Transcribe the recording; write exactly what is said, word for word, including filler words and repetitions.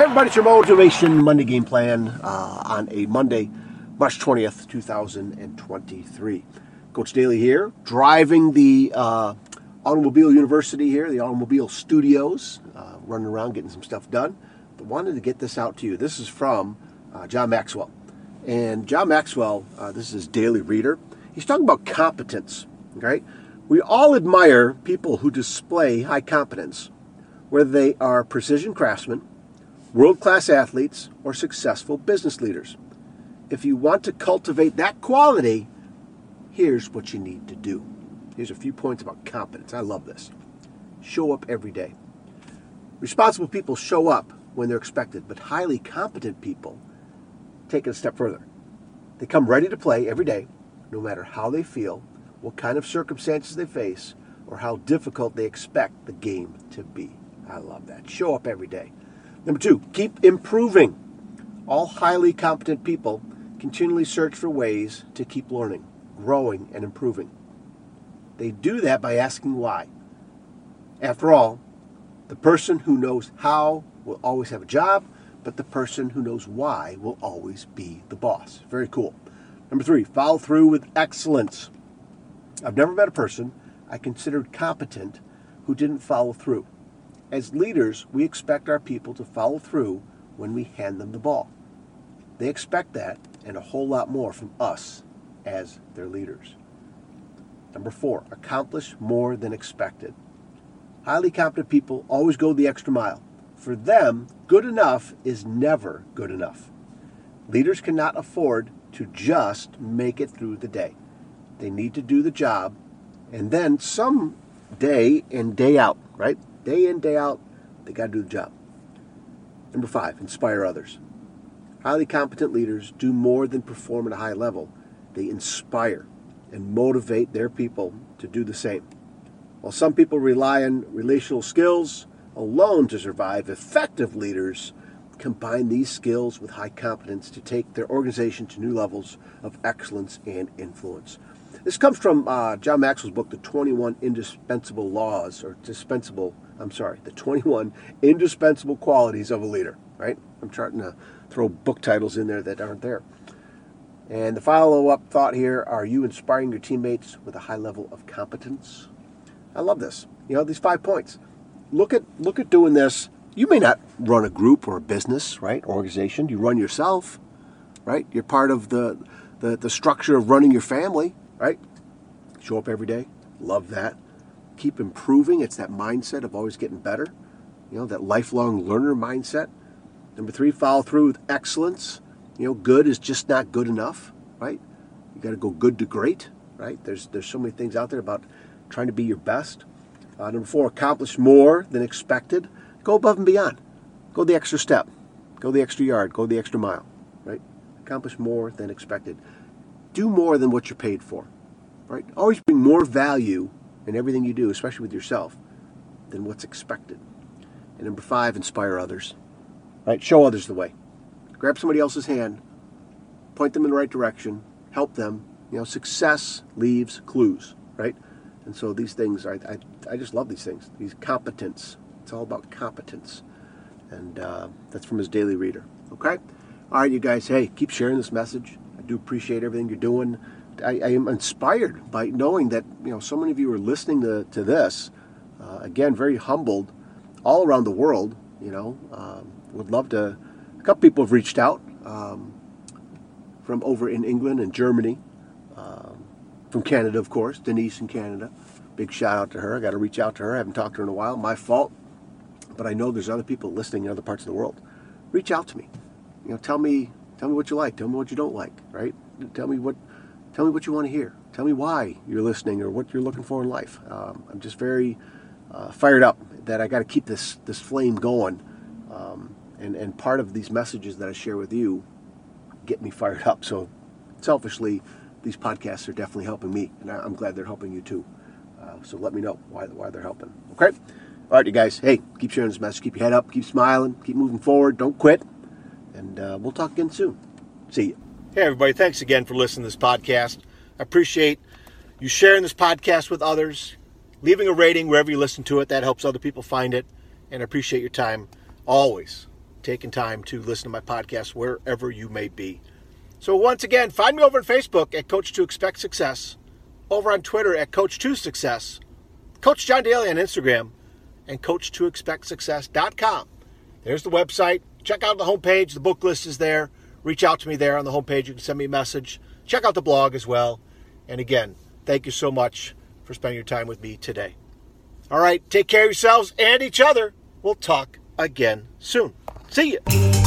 Hey everybody, it's your Motivation Monday Game Plan uh, on a Monday, March twentieth, two thousand twenty-three. Coach Daly here, driving the uh, Automobile University here, the Automobile Studios, uh, running around getting some stuff done, but wanted to get this out to you. This is from uh, John Maxwell. And John Maxwell, uh, this is his daily reader, he's talking about competence, okay? We all admire people who display high competence, whether they are precision craftsmen, world-class athletes, or successful business leaders. If you want to cultivate that quality, here's what you need to do. Here's a few points about competence. I love this. Show up every day. Responsible people show up when they're expected, but highly competent people take it a step further. They come ready to play every day, no matter how they feel, what kind of circumstances they face, or how difficult they expect the game to be. I love that. Show up every day. Number two, keep improving. All highly competent people continually search for ways to keep learning, growing, and improving. They do that by asking why. After all, the person who knows how will always have a job, but the person who knows why will always be the boss. Very cool. Number three, follow through with excellence. I've never met a person I considered competent who didn't follow through. As leaders, we expect our people to follow through when we hand them the ball. They expect that and a whole lot more from us as their leaders. Number four, accomplish more than expected. Highly competent people always go the extra mile. For them, good enough is never good enough. Leaders cannot afford to just make it through the day. They need to do the job, and then some day in, day out, right? Day in, day out, they got to do the job. Number five, inspire others. Highly competent leaders do more than perform at a high level. They inspire and motivate their people to do the same. While some people rely on relational skills alone to survive, effective leaders combine these skills with high competence to take their organization to new levels of excellence and influence. This comes from uh, John Maxwell's book, The twenty-one Indispensable Laws, or Dispensable, I'm sorry, The twenty-one Indispensable Qualities of a Leader, right? I'm trying to throw book titles in there that aren't there. And the follow-up thought here, are you inspiring your teammates with a high level of competence? I love this. You know, these five points. Look at look at doing this. You may not run a group or a business, right, organization. You run yourself, right? You're part of the the, the structure of running your family. Right? Show up every day. Love that. Keep improving. It's that mindset of always getting better. You know, that lifelong learner mindset. Number three, follow through with excellence. You know, good is just not good enough, right? You got to go good to great, right? There's there's so many things out there about trying to be your best. Uh, number four, accomplish more than expected. Go above and beyond. Go the extra step. Go the extra yard. Go the extra mile, right? Accomplish more than expected. Do more than what you're paid for, right? Always bring more value in everything you do, especially with yourself, than what's expected. And number five, inspire others, right? Show others the way. Grab somebody else's hand, point them in the right direction, help them. You know, success leaves clues, right? And so these things, I I, I just love these things. These competence. It's all about competence. And uh, that's from his daily reader, okay? All right, you guys, hey, keep sharing this message. I do appreciate everything you're doing. I, I am inspired by knowing that, you know, so many of you are listening to, to this. Uh, again, very humbled all around the world, you know. Um, would love to, a couple people have reached out um, from over in England and Germany, um, from Canada, of course, Denise in Canada. Big shout out to her. I got to reach out to her. I haven't talked to her in a while. My fault. But I know there's other people listening in other parts of the world. Reach out to me. You know, tell me Tell me what you like. Tell me what you don't like, right? Tell me what tell me what you want to hear. Tell me why you're listening or what you're looking for in life. Um, I'm just very uh, fired up that I got to keep this this flame going. Um, and, and part of these messages that I share with you get me fired up. So selfishly, these podcasts are definitely helping me. And I'm glad they're helping you too. Uh, so let me know why, why they're helping. Okay? All right, you guys. Hey, keep sharing this message. Keep your head up. Keep smiling. Keep moving forward. Don't quit. And uh, we'll talk again soon. See you. Hey, everybody. Thanks again for listening to this podcast. I appreciate you sharing this podcast with others, leaving a rating wherever you listen to it. That helps other people find it. And I appreciate your time always. taking time to listen to my podcast wherever you may be. So once again, find me over on Facebook at Coach to Expect Success, over on Twitter at Coach to Success, Coach John Daly on Instagram, and coach to expect success dot com. There's the website. Check out the homepage. The book list is there. Reach out to me there on the homepage. You can send me a message. Check out the blog as well. And again, thank you so much for spending your time with me today. All right, take care of yourselves and each other. We'll talk again soon. See you.